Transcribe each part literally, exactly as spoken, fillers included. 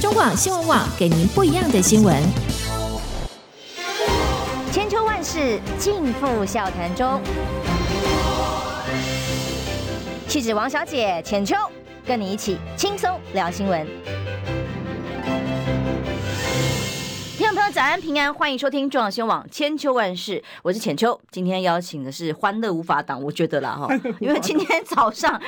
中广新闻网给您不一样的新闻。千秋万世尽付笑谈中。气质王小姐浅秋，跟你一起轻松聊新闻。听众朋友，早安平安，欢迎收听中广新闻网千秋万世，我是浅秋。今天邀请的是欢乐无法挡，我觉得啦哈，因为今天早上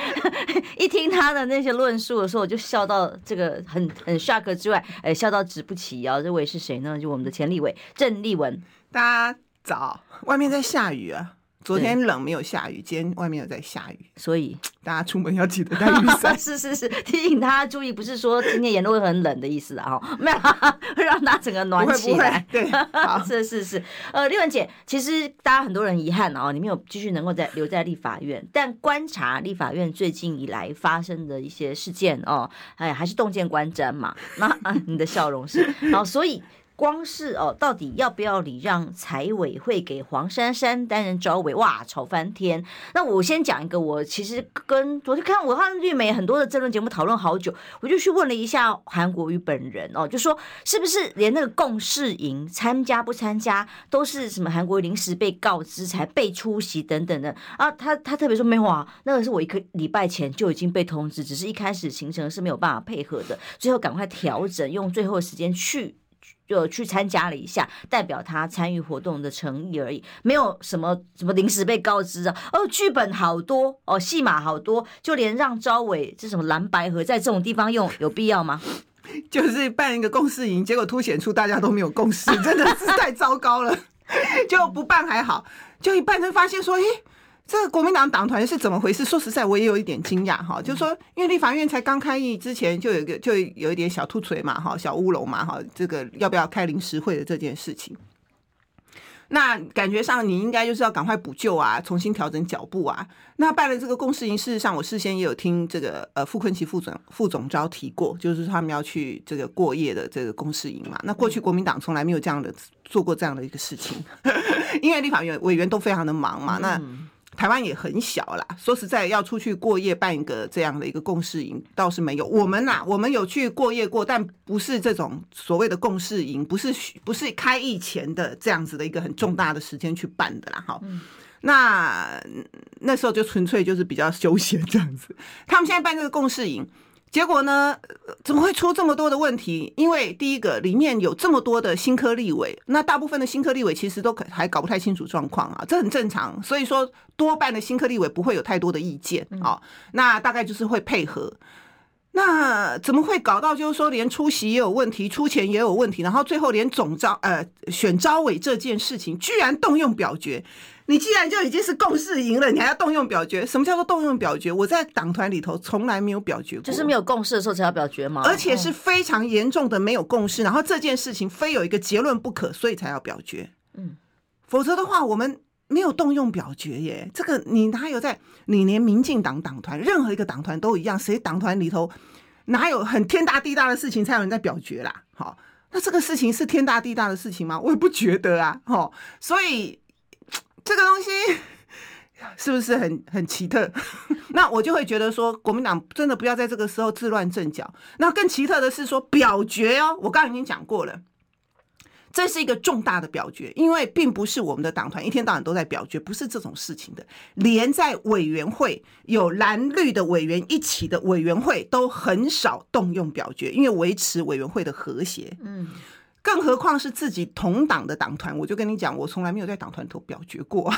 一听他的那些论述的时候，我就笑到这个很很 shock 之外，哎，笑到直不起腰。这位是谁呢？就我们的前立委郑立文。大家早，外面在下雨啊。昨天冷没有下雨，今天外面有在下雨，所以大家出门要记得带雨伞。是是是，提醒大家注意，不是说今天沿路很冷的意思啊，没有会让它整个暖起来。不会不会，对，好是是是。呃，立文姐，其实大家很多人遗憾啊、哦，你没有继续能够在留在立法院，但观察立法院最近以来发生的一些事件哦，哎，还是洞见观瞻嘛。那、啊、你的笑容是，然后所以。光是哦，到底要不要礼让财委会给黄珊珊担任召委？哇，吵翻天！那我先讲一个，我其实跟昨天看我看绿媒很多的政论节目讨论好久，我就去问了一下韩国瑜本人哦，就说是不是连那个共事营参加不参加都是什么韩国瑜临时被告知才被出席等等的啊？他他特别说没有啊，那个是我一个礼拜前就已经被通知，只是一开始行程是没有办法配合的，最后赶快调整，用最后的时间去。就去参加了一下，代表他参与活动的诚意而已，没有什么什么临时被告知啊。哦，剧本好多哦，戏码好多，就连让招委这什么蓝白合在这种地方用，有必要吗？就是办一个共识营，结果凸显出大家都没有共识，真的是太糟糕了。就不办还好，就一办就发现说，哎。这个国民党党团是怎么回事？说实在，我也有一点惊讶哈，就是说，因为立法院才刚开议之前，就有一个就有一点小突锤嘛哈，小乌龙嘛哈，这个要不要开临时会的这件事情，那感觉上你应该就是要赶快补救啊，重新调整脚步啊。那办了这个共识营，事实上我事先也有听这个呃傅崐萁副总副总召提过，就是他们要去这个过夜的这个共识营嘛。那过去国民党从来没有这样的做过这样的一个事情，因为立法院委员都非常的忙嘛，那。台湾也很小啦，说实在要出去过夜办一个这样的一个共识营倒是没有。我们啦、啊，我们有去过夜过，但不是这种所谓的共识营，不是不是开议前的这样子的一个很重大的时间去办的啦。好，那那时候就纯粹就是比较休闲这样子。他们现在办这个共识营，结果呢，怎么会出这么多的问题？因为第一个里面有这么多的新科立委，那大部分的新科立委其实都还搞不太清楚状况啊，这很正常。所以说。多半的新科立委不会有太多的意见、哦、那大概就是会配合。那怎么会搞到就是说连出席也有问题，出钱也有问题，然后最后连总召呃选召委这件事情居然动用表决？你既然就已经是共识赢了，你还要动用表决？什么叫做动用表决？我在党团里头从来没有表决过，就是没有共识的时候才要表决嘛，而且是非常严重的没有共识，然后这件事情非有一个结论不可，所以才要表决。嗯，否则的话我们。没有动用表决耶，这个你哪有在？你连民进党党团任何一个党团都一样，谁党团里头哪有很天大地大的事情才有人在表决啦？好，那这个事情是天大地大的事情吗？我也不觉得啊，哦、所以这个东西是不是很很奇特？那我就会觉得说，国民党真的不要在这个时候自乱阵脚。那更奇特的是说表决哦，我刚刚已经讲过了。这是一个重大的表决，因为并不是我们的党团一天到晚都在表决，不是这种事情的。连在委员会有蓝绿的委员一起的委员会都很少动用表决，因为维持委员会的和谐。嗯，更何况是自己同党的党团，我就跟你讲，我从来没有在党团投表决过，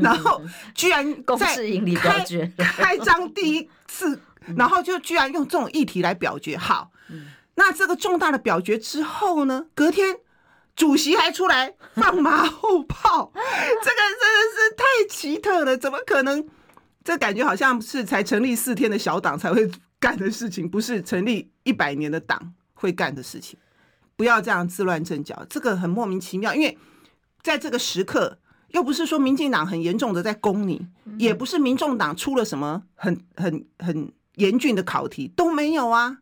然后居然在公示营里表决，开张第一次，然后就居然用这种议题来表决。好，那这个重大的表决之后呢，隔天。主席还出来放马后炮，这个真的是太奇特了，怎么可能？这感觉好像是才成立四天的小党才会干的事情，不是成立一百年的党会干的事情。不要这样自乱阵脚，这个很莫名其妙。因为在这个时刻，又不是说民进党很严重的在攻你，也不是民众党出了什么很很很严峻的考题，都没有啊。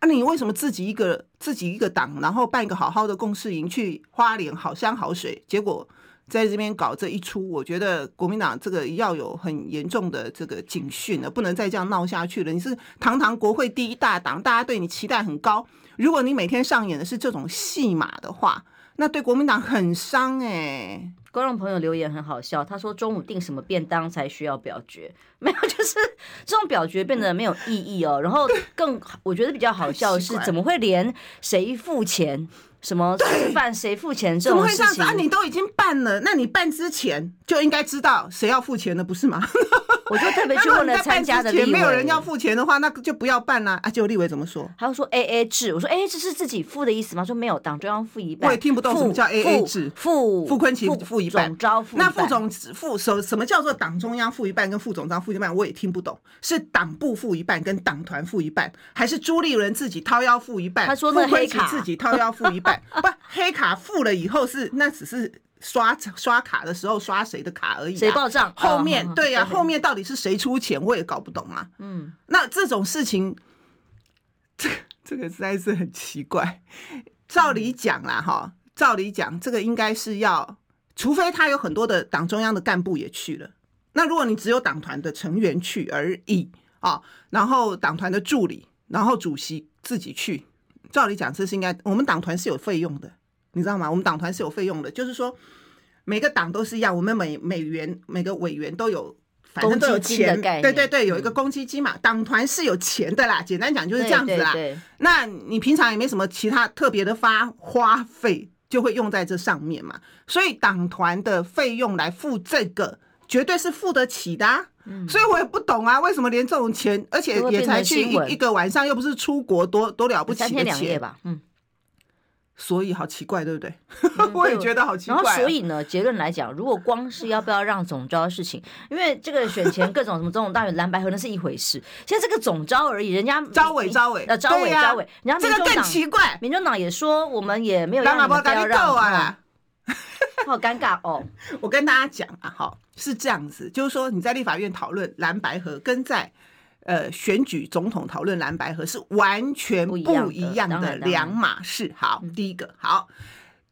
啊、你为什么自己一个自己一个党，然后办一个好好的共识营去花莲好山好水，结果在这边搞这一出？我觉得国民党这个要有很严重的这个警讯了，不能再这样闹下去了。你是堂堂国会第一大党，大家对你期待很高，如果你每天上演的是这种戏码的话，那对国民党很伤哎、欸。观众朋友留言很好笑，他说中午订什么便当才需要表决？没有，就是这种表决变得没有意义哦。然后更我觉得比较好笑的是，怎么会连谁付钱、什么吃饭谁付钱这种事情？怎么会这样子啊？你都已经办了，那你办之前就应该知道谁要付钱的，不是吗？我就特别去问了参加的立委，没有人要付钱的话，那就不要办啦、啊。啊，结果立委怎么说？他就说 A A 制。我说 A A 制是自己付的意思吗？说没有，党中央付一半。我也听不懂什么叫 A A 制。付傅崐萁付一半，总召付一半。那副总付什什么叫做党中央付一半跟副总召付一半？我也听不懂，是党部付一半跟党团付一半，还是朱立伦自己掏腰付一半？他说那黑卡自己掏腰付一半，不黑卡付了以后是那只是。刷刷卡的时候刷谁的卡而已、啊，谁报账？后面、哦、对呀、啊，后面到底是谁出钱，我也搞不懂啊。嗯，那这种事情，这这个实在是很奇怪。照理讲啦，哈、嗯，照理讲，这个应该是要，除非他有很多的党中央的干部也去了。那如果你只有党团的成员去而已啊、哦，然后党团的助理，然后主席自己去，照理讲这是应该，我们党团是有费用的。你知道吗？我们党团是有费用的，就是说每个党都是一样，我们每每员每个委员都有，反正都有钱，对对对，有一个公积金嘛，党团是有钱的啦，简单讲就是这样子啦。对对对，那你平常也没什么其他特别的发花费，就会用在这上面嘛，所以党团的费用来付这个，绝对是付得起的、啊。嗯、所以我也不懂啊，为什么连这种钱，而且也才去 一, 一个晚上，又不是出国多多了不起的钱，三天两夜吧，嗯。所以好奇怪，对不对？嗯、我也觉得好奇怪、啊。然后所以呢，结论来讲，如果光是要不要让总召的事情，因为这个选前各种什么总统大选、蓝白合那是一回事，现在这个总召而已，人家召委召委呃召委召委，人家民众党这个更奇怪，民众党也说我们也没有让你们不要让啊，好尴尬哦。我跟大家讲啊，哈，是这样子，就是说你在立法院讨论蓝白合，跟在呃选举总统讨论蓝白合是完全不一样的两码事。好，第一个好，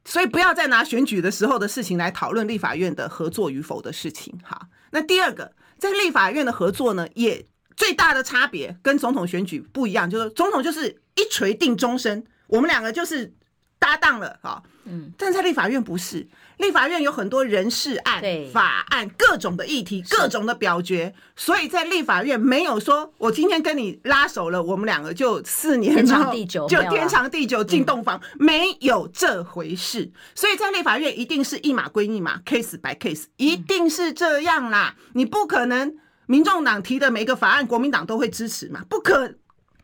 所以不要再拿选举的时候的事情来讨论立法院的合作与否的事情。好，那第二个，在立法院的合作呢，也最大的差别跟总统选举不一样，就是总统就是一锤定终身，我们两个就是搭档了啊，嗯，但在立法院不是，立法院有很多人事案、法案、各种的议题、各种的表决，所以在立法院没有说，我今天跟你拉手了，我们两个就四年天长地久，就天长地久进洞房，没有这回事。所以在立法院一定是一码归一码 ，case by case， 一定是这样啦，你不可能民众党提的每个法案，国民党都会支持嘛，不可。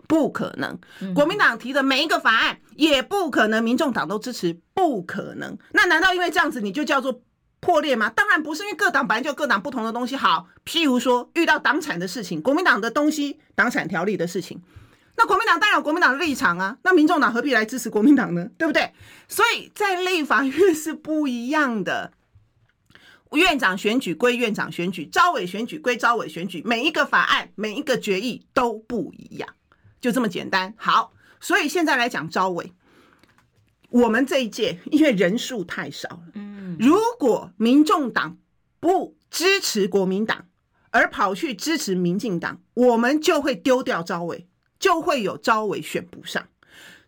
不可能，国民党提的每一个法案也不可能民众党都支持，不可能。那难道因为这样子你就叫做破裂吗？当然不是，因为各党本来就各党不同的东西。好，譬如说遇到党产的事情，国民党的东西，党产条例的事情，那国民党当然有国民党的立场啊，那民众党何必来支持国民党呢？对不对？所以在立法院是不一样的，院长选举归院长选举，召委选举归召委选举，每一个法案每一个决议都不一样，就这么简单。好，所以现在来讲召委，我们这一届因为人数太少了，嗯，如果民众党不支持国民党而跑去支持民进党，我们就会丢掉召委，就会有召委选不上。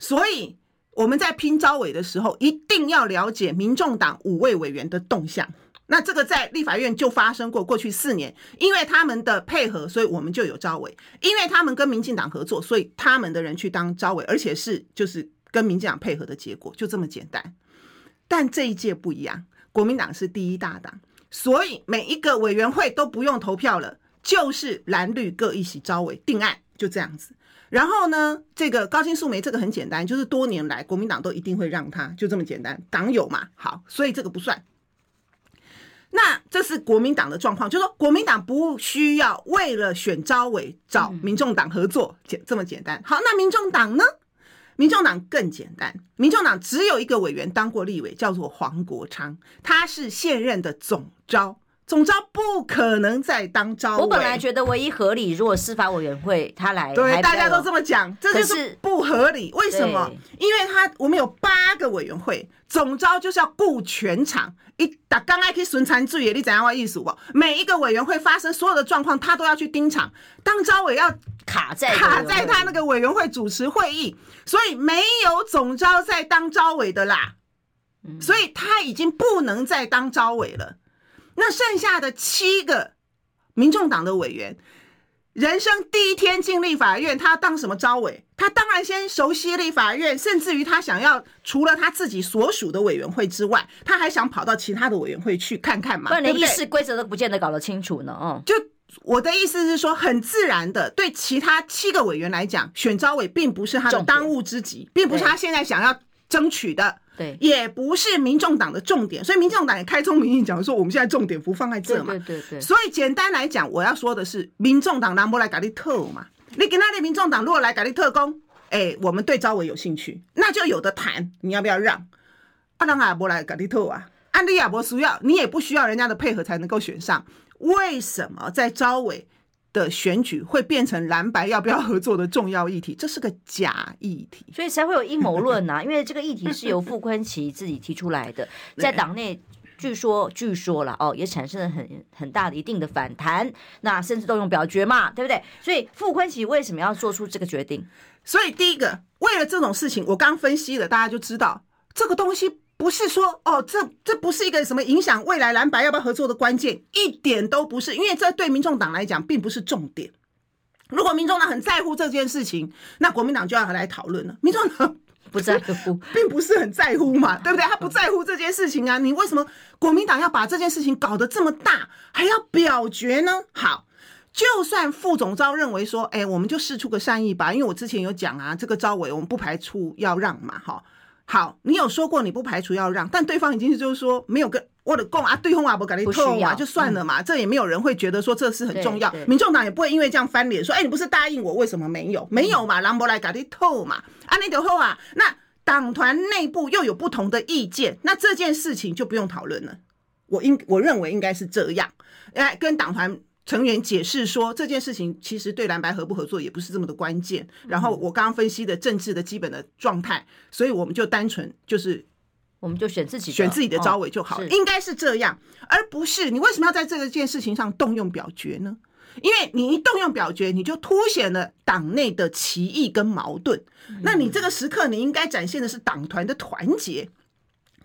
所以我们在拼召委的时候，一定要了解民众党五位委员的动向。那这个在立法院就发生过，过去四年，因为他们的配合，所以我们就有召委；因为他们跟民进党合作，所以他们的人去当召委，而且是就是跟民进党配合的结果，就这么简单。但这一届不一样，国民党是第一大党，所以每一个委员会都不用投票了，就是蓝绿各一席召委定案，就这样子。然后呢，这个高金素梅这个很简单，就是多年来国民党都一定会让他，就这么简单，党友嘛，好，所以这个不算。那这是国民党的状况，就是说国民党不需要为了选召委找民众党合作，这么简单。好，那民众党呢？民众党更简单，民众党只有一个委员当过立委，叫做黄国昌，他是现任的总召，总召不可能再当召委。我本来觉得唯一合理，如果司法委员会他来，对，大家都这么讲，这就是不合理。为什么？因为他我们有八个委员会，总召就是要顾全场，一打刚爱去巡参注意，你怎样玩艺术不？每一个委员会发生所有的状况，他都要去盯场。当召委要卡在卡在他那个委员会主持会议，所以没有总召再当召委的啦。嗯、所以他已经不能再当召委了。那剩下的七个民众党的委员，人生第一天进立法院，他当什么召委？他当然先熟悉立法院，甚至于他想要除了他自己所属的委员会之外，他还想跑到其他的委员会去看看嘛。不然连议事规则都不见得搞得清楚呢。哦，就我的意思是说，很自然的，对其他七个委员来讲，选召委并不是他的当务之急，并不是他现在想要争取的。对，也不是民众党的重点，所以民众党也开宗明义讲说，我们现在重点不放在这嘛。对对对对。所以简单来讲，我要说的是，民众党人没来给你讨嘛。你今天民众党如果来给你讨说，哎，我们对召委有兴趣，那就有的谈，你要不要让？啊，人也没来给你讨啊，啊，你也没需要，你也不需要人家的配合才能够选上。为什么在召委的选举会变成蓝白要不要合作的重要议题？这是个假议题，所以才会有阴谋论啊！因为这个议题是由傅崐萁自己提出来的，在党内据说据说了哦，也产生了很很大的一定的反弹，那甚至都用表决嘛，对不对？所以傅崐萁为什么要做出这个决定？所以第一个，为了这种事情，我刚分析了，大家就知道这个东西。不是说哦，这这不是一个什么影响未来蓝白要不要合作的关键，一点都不是，因为这对民众党来讲并不是重点。如果民众党很在乎这件事情，那国民党就要来讨论了。民众党不在乎，并不是很在乎嘛，对不对？他不在乎这件事情啊，你为什么国民党要把这件事情搞得这么大，还要表决呢？好。就算副总召认为说，哎，我们就释出个善意吧，因为我之前有讲啊，这个召委我们不排除要让嘛，哈。好，你有说过你不排除要让，但对方已经就是说没有跟我的共啊，对方啊不给你透啊，就算了嘛、嗯，这也没有人会觉得说这是很重要，民众党也不会因为这样翻脸说，哎、欸，你不是答应我，为什么没有？没有嘛，人没来给你透嘛，啊，你就好啊。那党团内部又有不同的意见，那这件事情就不用讨论了。我应我认为应该是这样，哎，跟党团成员解释说这件事情其实对蓝白合不合作也不是这么的关键，然后我刚刚分析的政治的基本的状态，所以我们就单纯就是我们就选自己选自己的召委就好了，应该是这样，而不是你为什么要在这件事情上动用表决呢？因为你一动用表决，你就凸显了党内的歧义跟矛盾，那你这个时刻你应该展现的是党团的团结，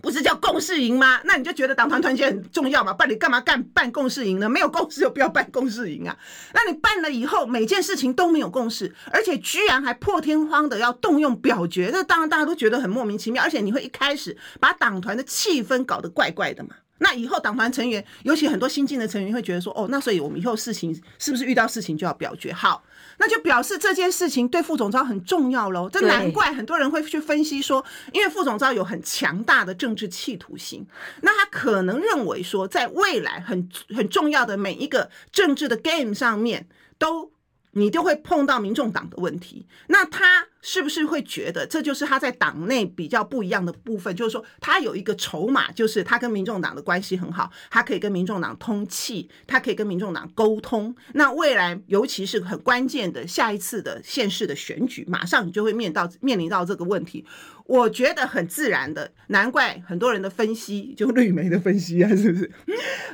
不是叫共识营吗？那你就觉得党团团结很重要嘛？不然你干嘛干办共识营呢？没有共识就不要办共识营啊！那你办了以后，每件事情都没有共识，而且居然还破天荒的要动用表决，这当然大家都觉得很莫名其妙，而且你会一开始把党团的气氛搞得怪怪的嘛。那以后党团成员，尤其很多新进的成员会觉得说，哦，那所以我们以后事情是不是遇到事情就要表决？好，那就表示这件事情对副总召很重要咯。这难怪很多人会去分析说，因为副总召有很强大的政治企图心，那他可能认为说，在未来很很重要的每一个政治的 game 上面都。你就会碰到民众党的问题，那他是不是会觉得这就是他在党内比较不一样的部分？就是说他有一个筹码，就是他跟民众党的关系很好，他可以跟民众党通气，他可以跟民众党沟通，那未来尤其是很关键的下一次的县市的选举，马上你就会面到面临到这个问题。我觉得很自然的，难怪很多人的分析，就绿媒的分析啊，是不是？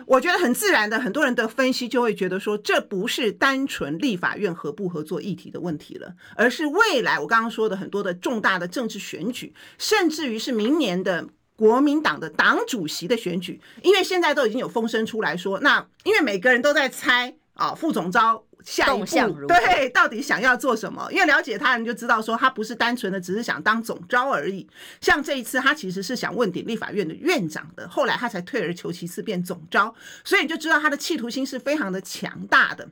我觉得很自然的，很多人的分析就会觉得说，这不是单纯立法院合不合作议题的问题了，而是未来我刚刚说的很多的重大的政治选举，甚至于是明年的国民党的党主席的选举，因为现在都已经有风声出来说，那因为每个人都在猜啊，副总召下一步对到底想要做什么？因为了解他人就知道说，他不是单纯的只是想当总召而已。像这一次，他其实是想问鼎立法院的院长的，后来他才退而求其次变总召，所以你就知道他的企图心是非常的强大的。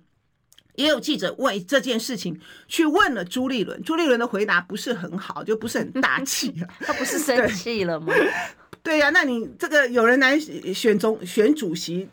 也有记者为这件事情去问了朱立伦，朱立伦的回答不是很好，就不是很大气啊。他不是生气了吗？对呀、啊，那你这个有人来选总选主席。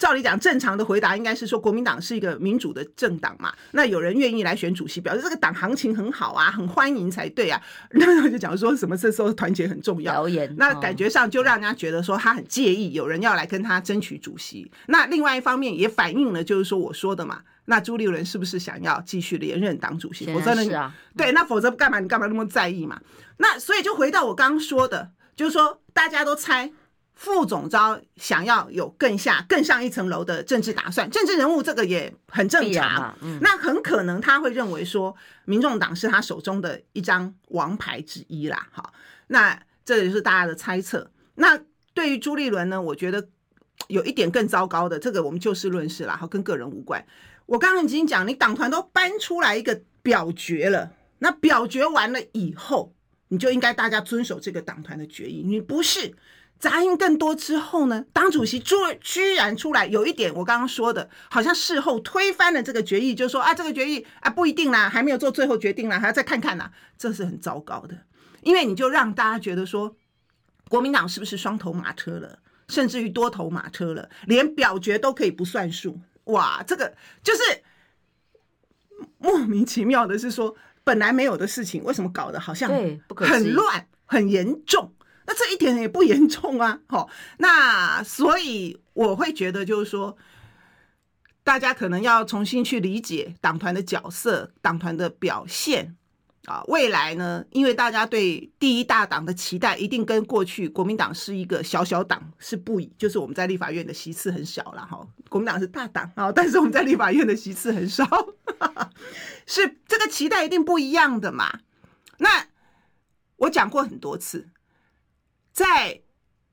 照理讲正常的回答应该是说国民党是一个民主的政党嘛，那有人愿意来选主席表示这个党行情很好啊，很欢迎才对啊，那就讲说什么这时候团结很重要，那感觉上就让人家觉得说他很介意有人要来跟他争取主席。那另外一方面也反映了就是说我说的嘛，那朱立伦是不是想要继续连任党主席？否则呢、啊、对，那否则干嘛你干嘛那么在意嘛？那所以就回到我刚刚说的，就是说大家都猜副总召想要有更下更上一层楼的政治打算，政治人物这个也很正常、嗯、那很可能他会认为说民众党是他手中的一张王牌之一啦。好，那这就是大家的猜测。那对于朱立伦呢，我觉得有一点更糟糕的，这个我们就事论事啦，跟个人无关。我刚刚已经讲，你党团都搬出来一个表决了，那表决完了以后你就应该大家遵守这个党团的决议，你不是杂音更多之后呢，党主席居然出来有一点我刚刚说的，好像事后推翻了这个决议，就说啊这个决议啊不一定啦，还没有做最后决定啦，还要再看看啦，这是很糟糕的。因为你就让大家觉得说国民党是不是双头马车了，甚至于多头马车了，连表决都可以不算数。哇，这个就是莫名其妙的，是说本来没有的事情为什么搞得好像很乱很严重，那这一点也不严重啊、哦、那所以我会觉得就是说大家可能要重新去理解党团的角色，党团的表现啊。未来呢，因为大家对第一大党的期待一定跟过去国民党是一个小小党是不一，就是我们在立法院的席次很少啦、哦、国民党是大党、哦、但是我们在立法院的席次很少是这个期待一定不一样的嘛。那我讲过很多次，在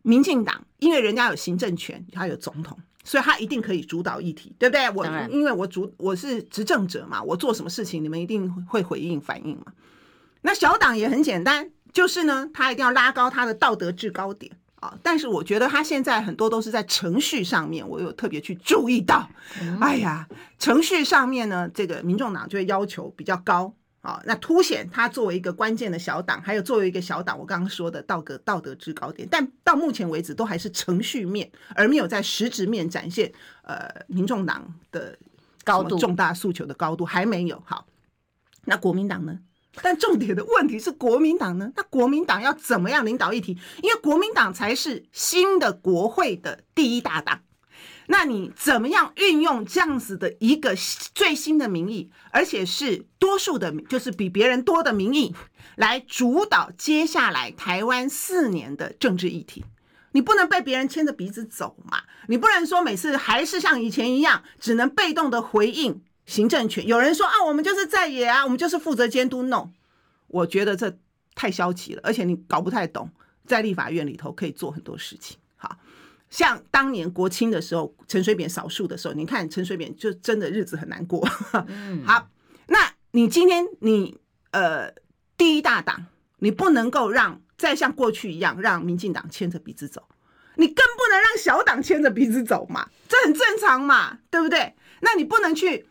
民进党因为人家有行政权，他有总统，所以他一定可以主导议题，对不对？我因为 我, 主我是执政者嘛，我做什么事情你们一定会回应反应嘛。那小党也很简单，就是呢他一定要拉高他的道德制高点、啊、但是我觉得他现在很多都是在程序上面，我有特别去注意到、嗯、哎呀程序上面呢，这个民众党就会要求比较高哦、那凸显他作为一个关键的小党，还有作为一个小党我刚刚说的道德道德制高点，但到目前为止都还是程序面，而没有在实质面展现呃民众党的高度重大诉求的高度还没有。好，那国民党呢？但重点的问题是国民党呢，那国民党要怎么样领导议题？因为国民党才是新的国会的第一大党，那你怎么样运用这样子的一个最新的民意，而且是多数的，就是比别人多的民意，来主导接下来台湾四年的政治议题？你不能被别人牵着鼻子走嘛，你不能说每次还是像以前一样只能被动的回应行政权。有人说啊，我们就是在野啊，我们就是负责监督 no， 我觉得这太消极了，而且你搞不太懂在立法院里头可以做很多事情。好，像当年国庆的时候，陈水扁少数的时候，你看陈水扁就真的日子很难过。好，那你今天你呃第一大党，你不能够让再像过去一样让民进党牵着鼻子走，你更不能让小党牵着鼻子走嘛，这很正常嘛，对不对？那你不能去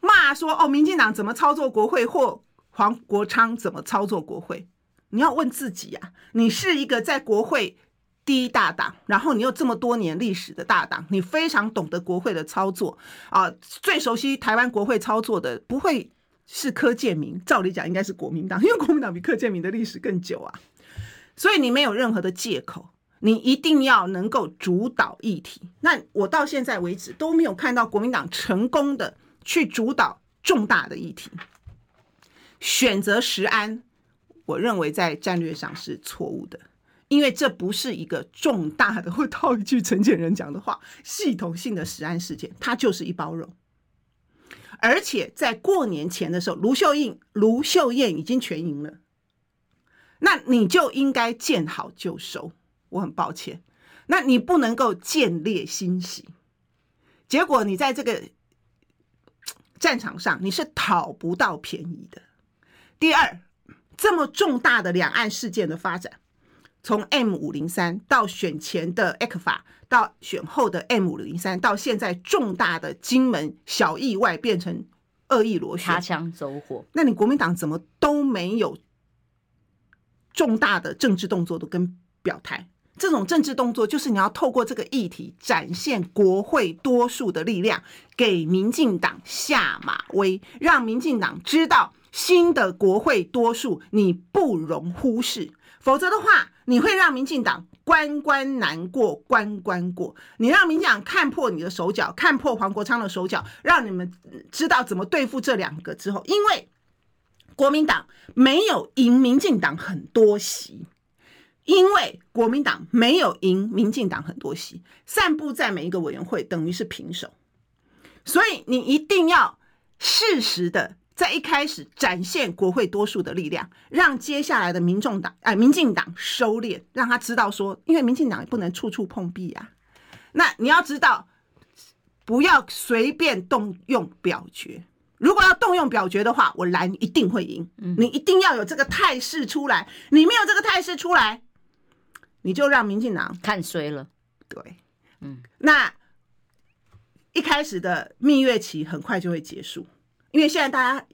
骂说哦，民进党怎么操作国会，或黄国昌怎么操作国会，你要问自己啊，你是一个在国会第一大党，然后你有这么多年历史的大党，你非常懂得国会的操作、呃、最熟悉台湾国会操作的不会是柯建铭，照理讲应该是国民党，因为国民党比柯建铭的历史更久啊，所以你没有任何的借口，你一定要能够主导议题。那我到现在为止都没有看到国民党成功的去主导重大的议题，选择食安我认为在战略上是错误的，因为这不是一个重大的，会套一句陈建仁讲的话，系统性的食安事件，它就是一包肉。而且在过年前的时候，卢秀燕卢秀燕已经全赢了，那你就应该见好就收，我很抱歉，那你不能够见猎心喜，结果你在这个战场上你是讨不到便宜的。第二，这么重大的两岸事件的发展，从 M 五零三 到选前的 E C F A， 到选后的 M 五零三， 到现在重大的金门小意外变成恶意螺旋擦枪走火，那你国民党怎么都没有重大的政治动作都跟表态，这种政治动作就是你要透过这个议题展现国会多数的力量，给民进党下马威，让民进党知道新的国会多数你不容忽视，否则的话你会让民进党关关难过关关过，你让民进党看破你的手脚，看破黄国昌的手脚，让你们知道怎么对付这两个之后，因为国民党没有赢民进党很多席，因为国民党没有赢民进党很多席，散布在每一个委员会等于是平手，所以你一定要适时的在一开始展现国会多数的力量，让接下来的民众党、呃、民进党收敛，让他知道说，因为民进党也不能处处碰壁啊。那你要知道，不要随便动用表决。如果要动用表决的话，我蓝一定会赢。你一定要有这个态势出来，你没有这个态势出来，你就让民进党看衰了。对，嗯，那一开始的蜜月期很快就会结束。因为现在大家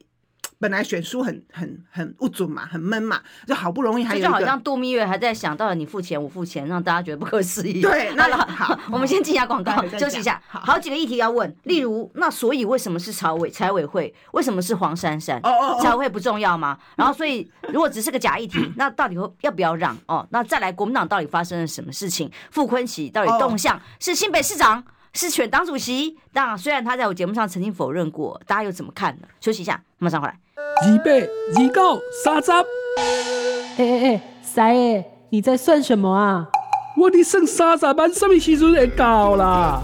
本来选书很很很不准嘛，很闷嘛，就好不容易还有一个，就好像度蜜月还在想到了你付钱我付钱，让大家觉得不可思议。对，那好，好我们先进一下广告，休息一下。好，好几个议题要问，例如那所以为什么是朝委财委会，为什么是黄珊珊？哦哦哦，财委会不重要吗？然后所以如果只是个假议题，那到底要不要让？哦，那再来国民党到底发生了什么事情？傅崐萁到底动向、哦、是新北市长？是选党主席，但虽然他在我节目上曾经否认过，大家又怎么看呢？休息一下，马上回来。二八、二九、三十。哎哎哎，三爷，你在算什么啊？我在算三十万，什么时阵会到啦？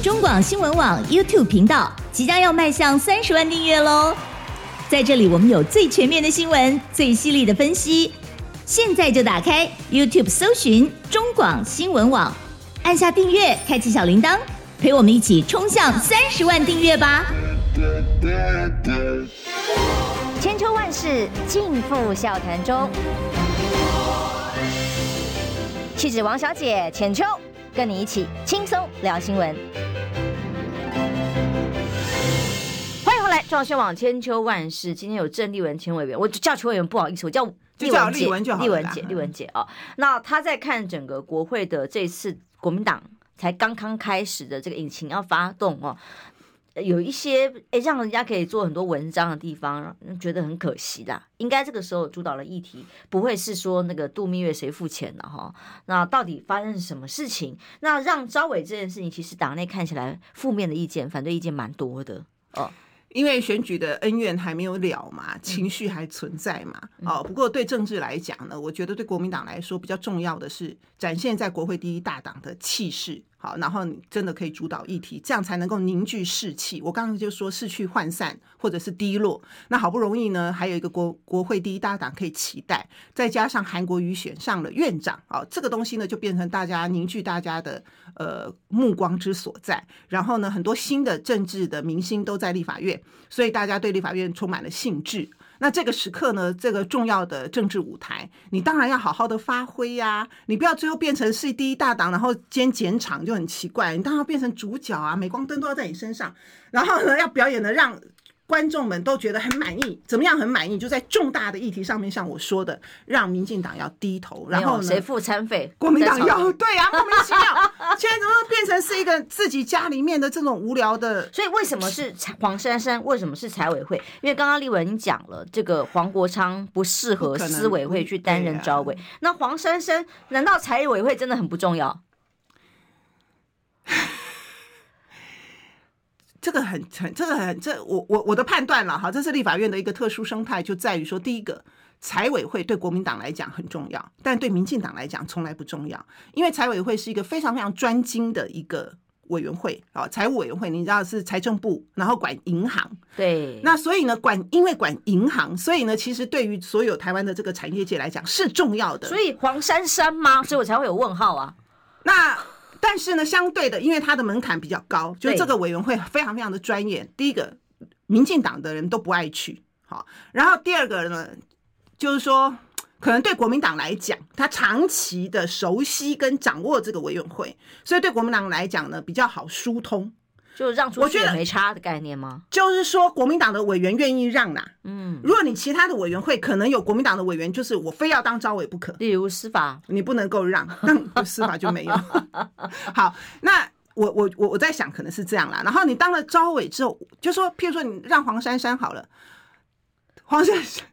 中广新闻网 YouTube 频道即将要迈向三十万订阅喽！在这里，我们有最全面的新闻，最犀利的分析。现在就打开 YouTube 搜寻中广新闻网。按下订阅，开启小铃铛，陪我们一起冲向三十万订阅吧！千秋万世，尽付笑谈中。气质王小姐浅秋，跟你一起轻松聊新闻。欢迎回来，中央新闻网千秋万世。今天有郑丽文前委员，我叫前委员，不好意思，我叫丽文姐，丽文姐，丽文姐啊、哦。那她在看整个国会的这次。国民党才刚刚开始的这个引擎要发动哦，有一些哎让人家可以做很多文章的地方，觉得很可惜的。应该这个时候主导的议题不会是说那个度蜜月谁付钱了哈、哦？那到底发生什么事情？那让招委这件事情，其实党内看起来负面的意见、反对意见蛮多的哦。因为选举的恩怨还没有了嘛，情绪还存在嘛、嗯哦、不过对政治来讲呢，我觉得对国民党来说比较重要的是展现在国会第一大党的气势，好，然后你真的可以主导议题，这样才能够凝聚士气。我刚刚就说士气涣散或者是低落，那好不容易呢还有一个 国, 国会第一大党可以期待，再加上韩国瑜选上了院长、哦、这个东西呢就变成大家凝聚大家的、呃、目光之所在，然后呢很多新的政治的明星都在立法院，所以大家对立法院充满了兴致。那这个时刻呢，这个重要的政治舞台你当然要好好的发挥呀、啊，你不要最后变成是第一大党然后兼检场就很奇怪，你当然要变成主角啊，镁光灯都要在你身上，然后呢要表演的让观众们都觉得很满意，怎么样很满意，就在重大的议题上面，像我说的让民进党要低头，然后呢谁付餐费，国民党要，对啊，莫名其妙现在怎么变成是一个自己家里面的这种无聊的。所以为什么是黄珊珊，为什么是财委会？因为刚刚立文讲了这个黄国昌不适合司委会去担任招委、啊、那黄珊珊难道财委会真的很不重要？这个很很这个很这我我我的判断了哈，这是立法院的一个特殊生态，就在于说，第一个，财委会对国民党来讲很重要，但对民进党来讲从来不重要，因为财委会是一个非常非常专精的一个委员会啊，财务委员会你知道是财政部，然后管银行，对，那所以呢管因为管银行，所以呢其实对于所有台湾的这个产业界来讲是重要的，所以黄珊珊吗？所以我才会有问号啊，那。但是呢，相对的，因为它的门槛比较高，就这个委员会非常非常的专业。第一个，民进党的人都不爱去，好。然后第二个呢，就是说，可能对国民党来讲，他长期的熟悉跟掌握这个委员会，所以对国民党来讲呢，比较好疏通。就让出去也没差的概念吗？就是说国民党的委员愿意让啦、啊、嗯，如果你其他的委员会可能有国民党的委员就是我非要当召委不可，例如司法你不能够让，但司法就没有好，那我我我我在想可能是这样啦，然后你当了召委之后就说譬如说你让黄珊珊好了，黄珊珊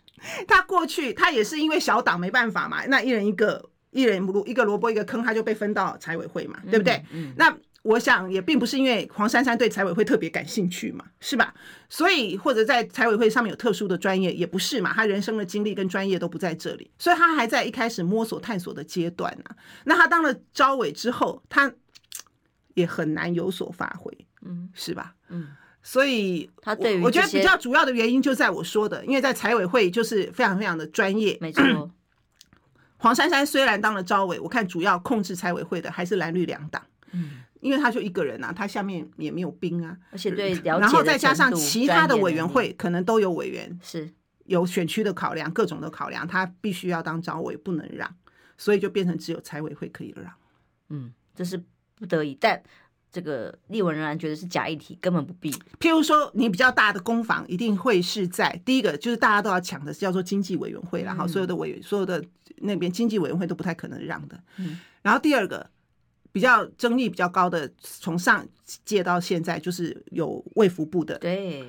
他过去他也是因为小党没办法嘛，那一人一个一人一个萝卜一个坑，他就被分到财委会嘛，对不对、嗯嗯、那我想也并不是因为黄珊珊对财委会特别感兴趣嘛，是吧？所以或者在财委会上面有特殊的专业也不是嘛，他人生的经历跟专业都不在这里，所以他还在一开始摸索探索的阶段、啊、那他当了召委之后他也很难有所发挥、嗯、是吧？嗯，所以他对于 我, 我觉得比较主要的原因就在我说的，因为在财委会就是非常非常的专业，没错黄珊珊虽然当了召委，我看主要控制财委会的还是蓝绿两党、嗯、因为他就一个人啊，他下面也没有兵啊，而且对了解的程度，然后再加上其他的委员会可能都有委员是有选区的考量，各种的考量，他必须要当召委不能让，所以就变成只有财委会可以让。嗯，这是不得已，但这个立委仍然觉得是假议题，根本不必。譬如说你比较大的攻防一定会是在第一个就是大家都要抢的叫做经济委员会啦、嗯、所有的委员所有的那边经济委员会都不太可能让的、嗯、然后第二个比较争议比较高的从上届到现在就是有卫福部的，对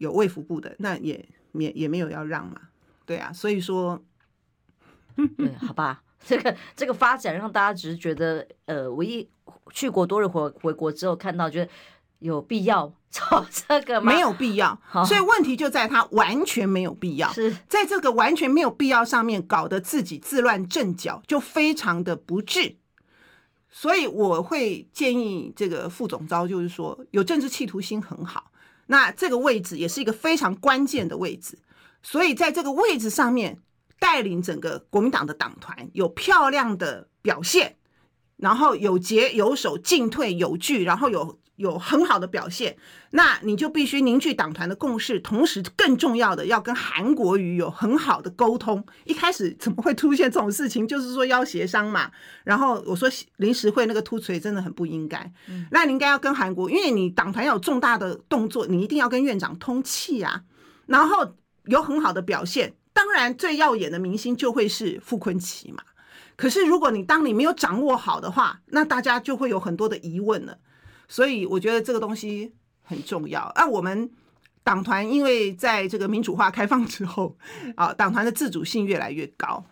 有卫福部的那 也, 也, 也没有要让嘛，对啊，所以说对好吧，这个这个发展让大家只是觉得呃，我一去过多日回回国之后看到觉得有必要找这个吗？没有必要，所以问题就在它完全没有必要，是在这个完全没有必要上面搞得自己自乱阵脚，就非常的不智。所以我会建议这个副总召就是说有政治企图心很好，那这个位置也是一个非常关键的位置，所以在这个位置上面带领整个国民党的党团有漂亮的表现，然后有节有守进退有据，然后有有很好的表现，那你就必须凝聚党团的共识，同时更重要的要跟韩国瑜有很好的沟通。一开始怎么会出现这种事情，就是说要协商嘛，然后我说临时会那个突锤真的很不应该、嗯、那你应该要跟韩国，因为你党团要有重大的动作你一定要跟院长通气啊，然后有很好的表现，当然最耀眼的明星就会是傅崐萁嘛，可是如果你当你没有掌握好的话，那大家就会有很多的疑问了，所以我觉得这个东西很重要啊。我们党团因为在这个民主化开放之后啊，党团的自主性越来越高，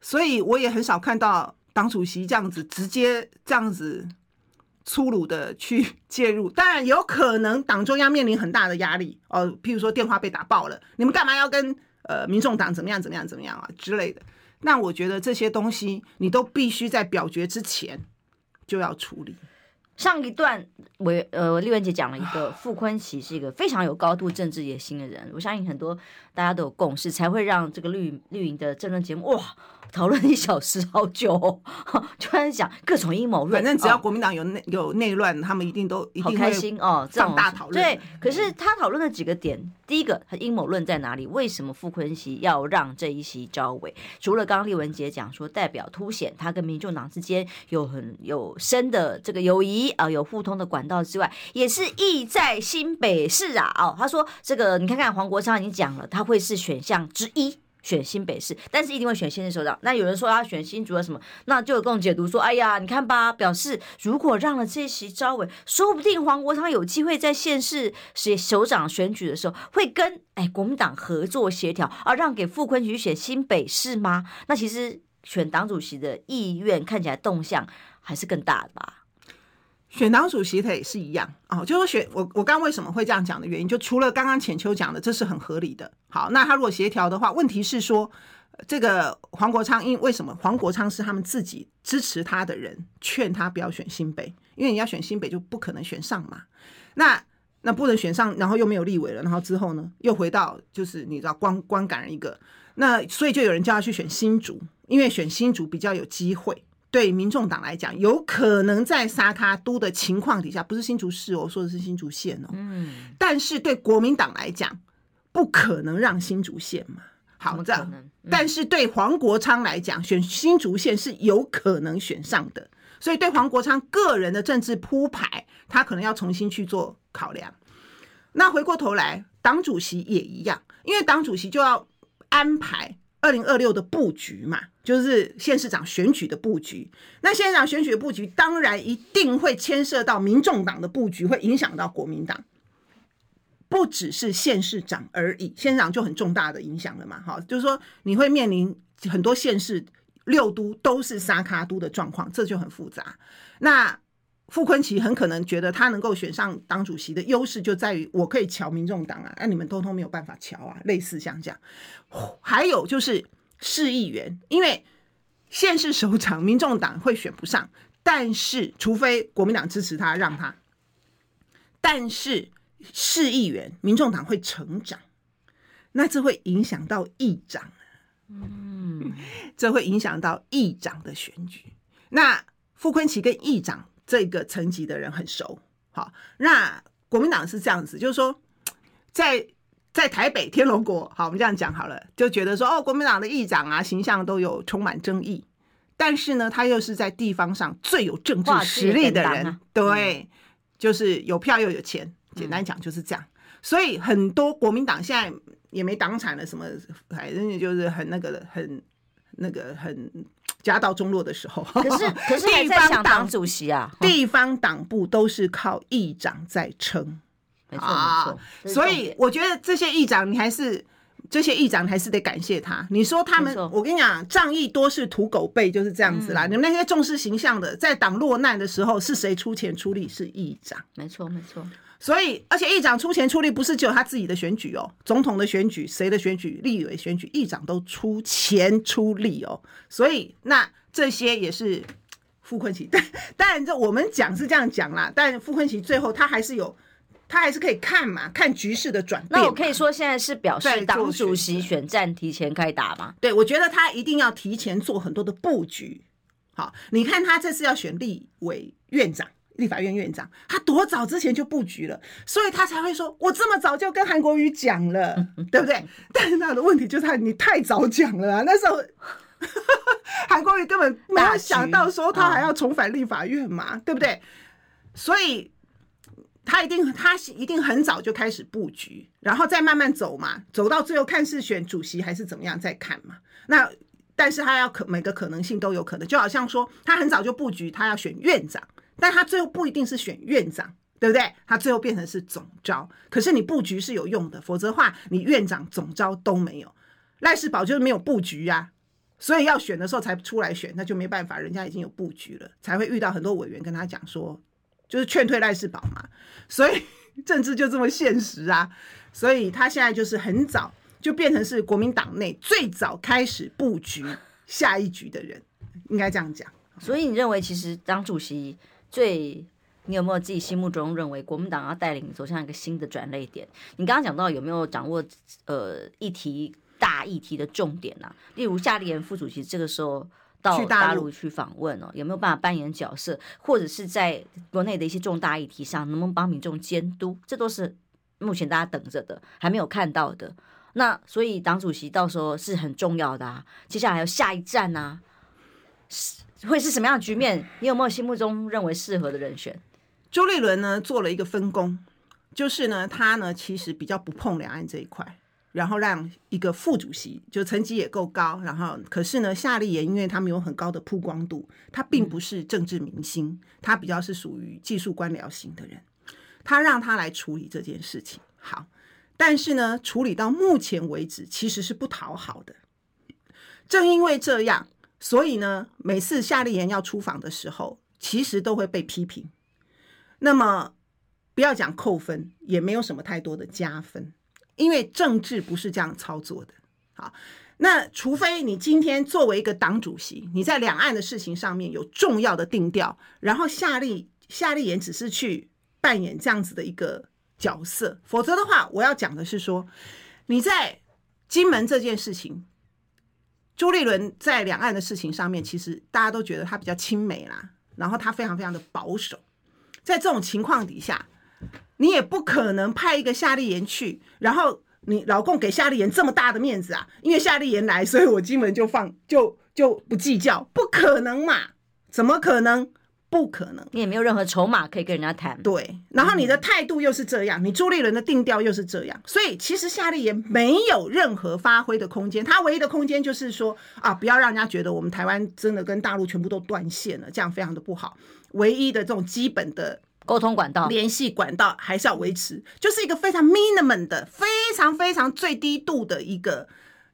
所以我也很少看到党主席这样子直接这样子粗鲁的去介入，当然有可能党中央面临很大的压力哦，譬如说电话被打爆了，你们干嘛要跟呃，民众党怎么样怎么样怎么样啊之类的，那我觉得这些东西你都必须在表决之前就要处理。上一段我呃丽文姐讲了一个傅崐萁是一个非常有高度政治野心的人，我相信很多大家都有共识，才会让这个绿绿营的政论节目哇讨论一小时好久、哦，就在讲各种阴谋论。反正只要国民党有内、哦、有内乱，他们一定都一定会好开心哦，上大讨论。对，可是他讨论的几个点，第一个阴谋论在哪里？为什么傅崐萁要让这一席召委？除了刚刚丽文姐讲说代表凸显他跟民众党之间有很有深的这个友谊啊、呃，有互通的管道之外，也是意在新北市啊。哦，他说这个你看看黄国昌已经讲了，他会是选项之一。选新北市，但是一定会选县市首长。那有人说他选新竹的什么，那就有各种解读说，哎呀，你看吧，表示如果让了这席召委，说不定黄国昌有机会在县市首长选举的时候，会跟哎国民党合作协调，而让给傅崐萁选新北市吗？那其实选党主席的意愿看起来动向还是更大的吧。选党主席他也是一样、哦、就是选我我刚为什么会这样讲的原因，就除了刚刚浅秋讲的，这是很合理的。好，那他如果协调的话，问题是说这个黄国昌，因为为什么黄国昌是他们自己支持他的人劝他不要选新北，因为你要选新北就不可能选上嘛，那那不能选上，然后又没有立委了，然后之后呢又回到就是你知道光光感人一个，那所以就有人叫他去选新竹，因为选新竹比较有机会，对民众党来讲有可能在沙卡都的情况底下，不是新竹市哦，说的是新竹县哦、嗯、但是对国民党来讲不可能让新竹县嘛，好这样、嗯、但是对黄国昌来讲选新竹县是有可能选上的，所以对黄国昌个人的政治铺排他可能要重新去做考量。那回过头来，党主席也一样，因为党主席就要安排二零二六的布局嘛，就是县市长选举的布局。那县市长选举的布局当然一定会牵涉到民众党的布局，会影响到国民党，不只是县市长而已，县市长就很重大的影响了嘛。好，就是说你会面临很多县市六都都是沙卡都的状况，这就很复杂。那傅崐萁很可能觉得他能够选上党主席的优势就在于我可以瞧民众党啊，那你们通通没有办法瞧啊，类似像这样。还有就是市议员，因为县市首长民众党会选不上，但是除非国民党支持他让他，但是市议员民众党会成长，那这会影响到议长，嗯，这会影响到议长的选举。那傅崐萁跟议长这个层级的人很熟。好，那国民党是这样子，就是说在在台北天龙国，好，我们这样讲好了，就觉得说哦，国民党的议长啊形象都有充满争议，但是呢他又是在地方上最有政治实力的人、啊、对、嗯、就是有票又有钱，简单讲就是这样、嗯、所以很多国民党现在也没党产了什么，反正就是很那个很那个很家道中落的时候，可是可是还在想党主席啊，地方党部都是靠议长在撑，没错没错，所以我觉得这些议长你还是这些议长还是得感谢他。你说他们，我跟你讲，仗义多是土狗辈，就是这样子啦。嗯、你们那些重视形象的，在党落难的时候，是谁出钱出力？是议长，没错没错。所以，而且议长出钱出力，不是只有他自己的选举哦，总统的选举、谁的选举、立委选举，议长都出钱出力哦。所以，那这些也是傅崐萁。当然，这我们讲是这样讲啦，但傅崐萁最后他还是有。他还是可以看嘛，看局势的转变。那我可以说现在是表示党主席选战提前开打吗？对，我觉得他一定要提前做很多的布局。好，你看他这次要选立委院长，立法院院长，他多早之前就布局了，所以他才会说我这么早就跟韩国瑜讲了，对不对？但是他的问题就是他你太早讲了啊，那时候韩国瑜根本没有想到说他还要重返立法院嘛、哦、对不对？所以他一定他一定很早就开始布局，然后再慢慢走嘛，走到最后看是选主席还是怎么样再看嘛。那但是他要可每个可能性都有可能，就好像说他很早就布局他要选院长，但他最后不一定是选院长，对不对？他最后变成是总召，可是你布局是有用的，否则的话你院长总召都没有。赖士葆就是没有布局啊，所以要选的时候才出来选，那就没办法，人家已经有布局了，才会遇到很多委员跟他讲说就是劝退赖士葆嘛，所以政治就这么现实啊。所以他现在就是很早就变成是国民党内最早开始布局下一局的人，应该这样讲。所以你认为其实党主席最，你有没有自己心目中认为国民党要带领走向一个新的转捩点？你刚刚讲到有没有掌握呃议题大议题的重点啊？例如夏立言副主席这个时候到大陆去访问哦，有没有办法扮演角色，或者是在国内的一些重大议题上能不能帮民众监督，这都是目前大家等着的还没有看到的。那所以党主席到时候是很重要的啊，接下来还有下一站啊，会是什么样的局面？你有没有心目中认为适合的人选？朱立伦呢做了一个分工，就是呢他呢其实比较不碰两岸这一块，然后让一个副主席就成绩也够高，然后可是呢夏立言因为他没有很高的曝光度，他并不是政治明星，他比较是属于技术官僚型的人，他让他来处理这件事情。好，但是呢处理到目前为止其实是不讨好的。正因为这样，所以呢每次夏立言要出访的时候其实都会被批评，那么不要讲扣分，也没有什么太多的加分，因为政治不是这样操作的。好，那除非你今天作为一个党主席，你在两岸的事情上面有重要的定调，然后夏立夏立言只是去扮演这样子的一个角色，否则的话我要讲的是说，你在金门这件事情，朱立伦在两岸的事情上面其实大家都觉得他比较亲美啦，然后他非常非常的保守，在这种情况底下你也不可能派一个夏立言去，然后你老公给夏立言这么大的面子啊，因为夏立言来，所以我金门就放就就不计较，不可能嘛，怎么可能？不可能，你也没有任何筹码可以跟人家谈。对，然后你的态度又是这样，你朱立伦的定调又是这样，所以其实夏立言没有任何发挥的空间，他唯一的空间就是说啊，不要让人家觉得我们台湾真的跟大陆全部都断线了，这样非常的不好。唯一的这种基本的沟通管道、联系管道还是要维持，就是一个非常 minimum 的、非常非常最低度的一个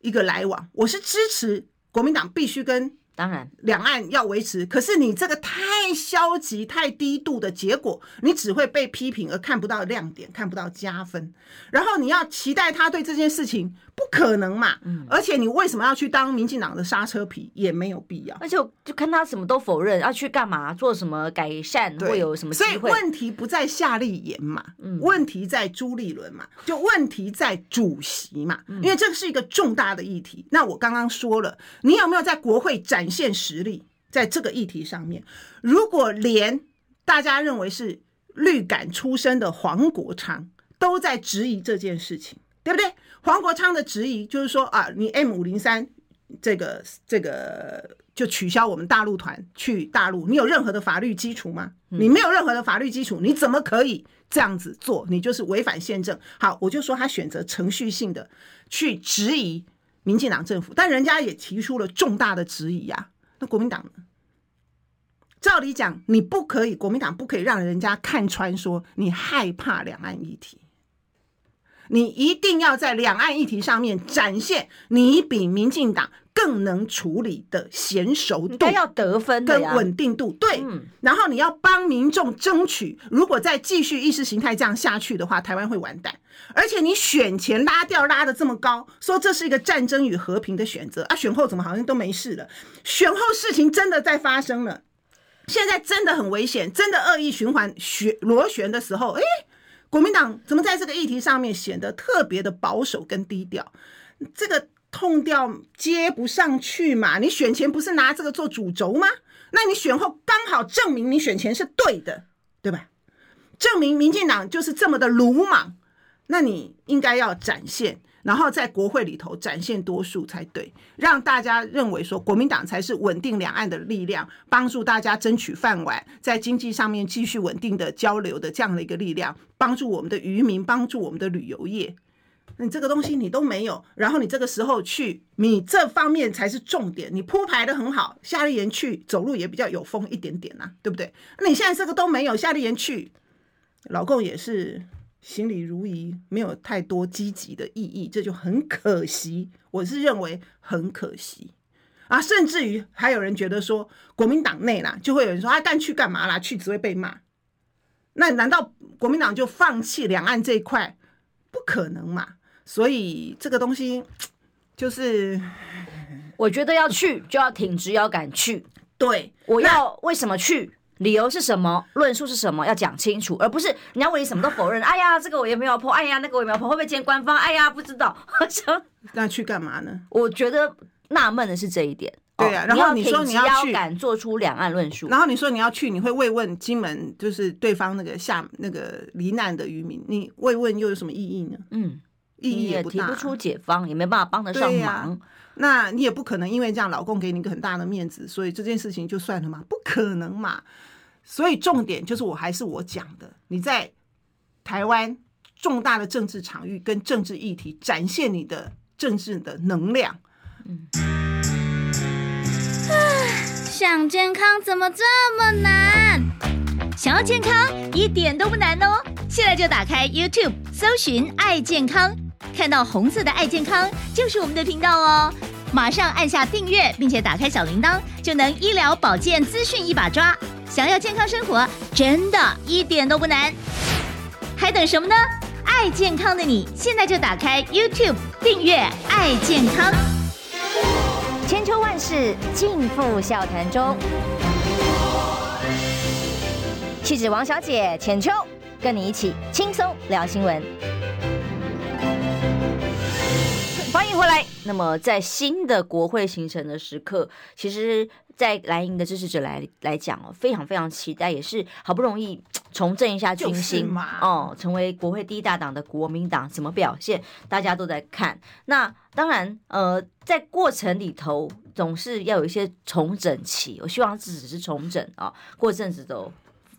一个来往。我是支持国民党必须跟。当然两岸要维持，可是你这个太消极太低度的结果，你只会被批评而看不到亮点，看不到加分，然后你要期待他对这件事情不可能嘛、嗯、而且你为什么要去当民进党的刹车皮，也没有必要，而且就看他什么都否认，要去干嘛做什么改善会有什么机会，所以问题不在夏立言嘛、嗯、问题在朱立伦嘛，就问题在主席嘛、嗯、因为这是一个重大的议题。那我刚刚说了，你有没有在国会展展现实力，在这个议题上面，如果连大家认为是绿感出身的黄国昌都在质疑这件事情，对不对？黄国昌的质疑就是说啊，你 M 五零三 这个这个就取消我们大陆团去大陆，你有任何的法律基础吗？你没有任何的法律基础，你怎么可以这样子做？你就是违反宪政。好，我就说他选择程序性的去质疑民进党政府，但人家也提出了重大的质疑啊。那国民党呢？照理讲，你不可以，国民党不可以让人家看穿说你害怕两岸议题，你一定要在两岸议题上面展现你比民进党更能处理的娴熟度，应该要得分的跟稳定度，对、嗯、然后你要帮民众争取，如果再继续意识形态这样下去的话，台湾会完蛋。而且你选前拉掉拉得这么高，说这是一个战争与和平的选择啊，选后怎么好像都没事了？选后事情真的在发生了，现在真的很危险，真的恶意循环螺旋的时候，哎，国民党怎么在这个议题上面显得特别的保守跟低调？这个痛掉接不上去嘛，你选前不是拿这个做主轴吗？那你选后刚好证明你选前是对的，对吧？证明民进党就是这么的鲁莽，那你应该要展现，然后在国会里头展现多数才对，让大家认为说国民党才是稳定两岸的力量，帮助大家争取饭碗，在经济上面继续稳定的交流的这样的一个力量，帮助我们的渔民，帮助我们的旅游业。你这个东西你都没有，然后你这个时候去，你这方面才是重点，你铺排的很好，夏立言去走路也比较有风一点点啊，对不对？那你现在这个都没有，夏立言去，老共也是行礼如仪，没有太多积极的意义，这就很可惜，我是认为很可惜啊。甚至于还有人觉得说国民党内啦，就会有人说啊，但去干嘛啦？去只会被骂。那难道国民党就放弃两岸这一块？不可能嘛。所以这个东西就是我觉得要去就要挺直腰杆去，对，我要为什么去，理由是什么，论述是什么，要讲清楚，而不是人家问你什么都否认，哎呀这个我也没有破，哎呀那个我也没有破，会不会见官方，哎呀不知道那去干嘛呢？我觉得纳闷的是这一点。对啊，然后你说你要去，敢做出两岸论述，然后你说你要去，你会慰问金门就是对方那个下那个罹难的渔民，你慰问又有什么意义呢？嗯，意义也不大，你也提不出解方，也没办法帮得上忙、啊、那你也不可能因为这样老公给你一个很大的面子，所以这件事情就算了嘛，不可能嘛。所以重点就是我还是我讲的，你在台湾重大的政治场域跟政治议题展现你的政治的能量。嗯，想健康怎么这么难？想要健康一点都不难哦！现在就打开 YouTube 搜寻爱健康，看到红色的爱健康就是我们的频道哦。马上按下订阅，并且打开小铃铛，就能医疗保健资讯一把抓。想要健康生活，真的一点都不难，还等什么呢？爱健康的你，现在就打开 YouTube 订阅爱健康。千秋万世，尽付笑谈中。气质王小姐浅秋，跟你一起轻松聊新闻。欢迎回来，那么在新的国会形成的时刻，其实在蓝营的支持者来来讲、哦、非常非常期待，也是好不容易重振一下军心、就是哦、成为国会第一大党的国民党怎么表现，大家都在看。那当然呃，在过程里头总是要有一些重整期，我希望只是重整、哦、过阵子都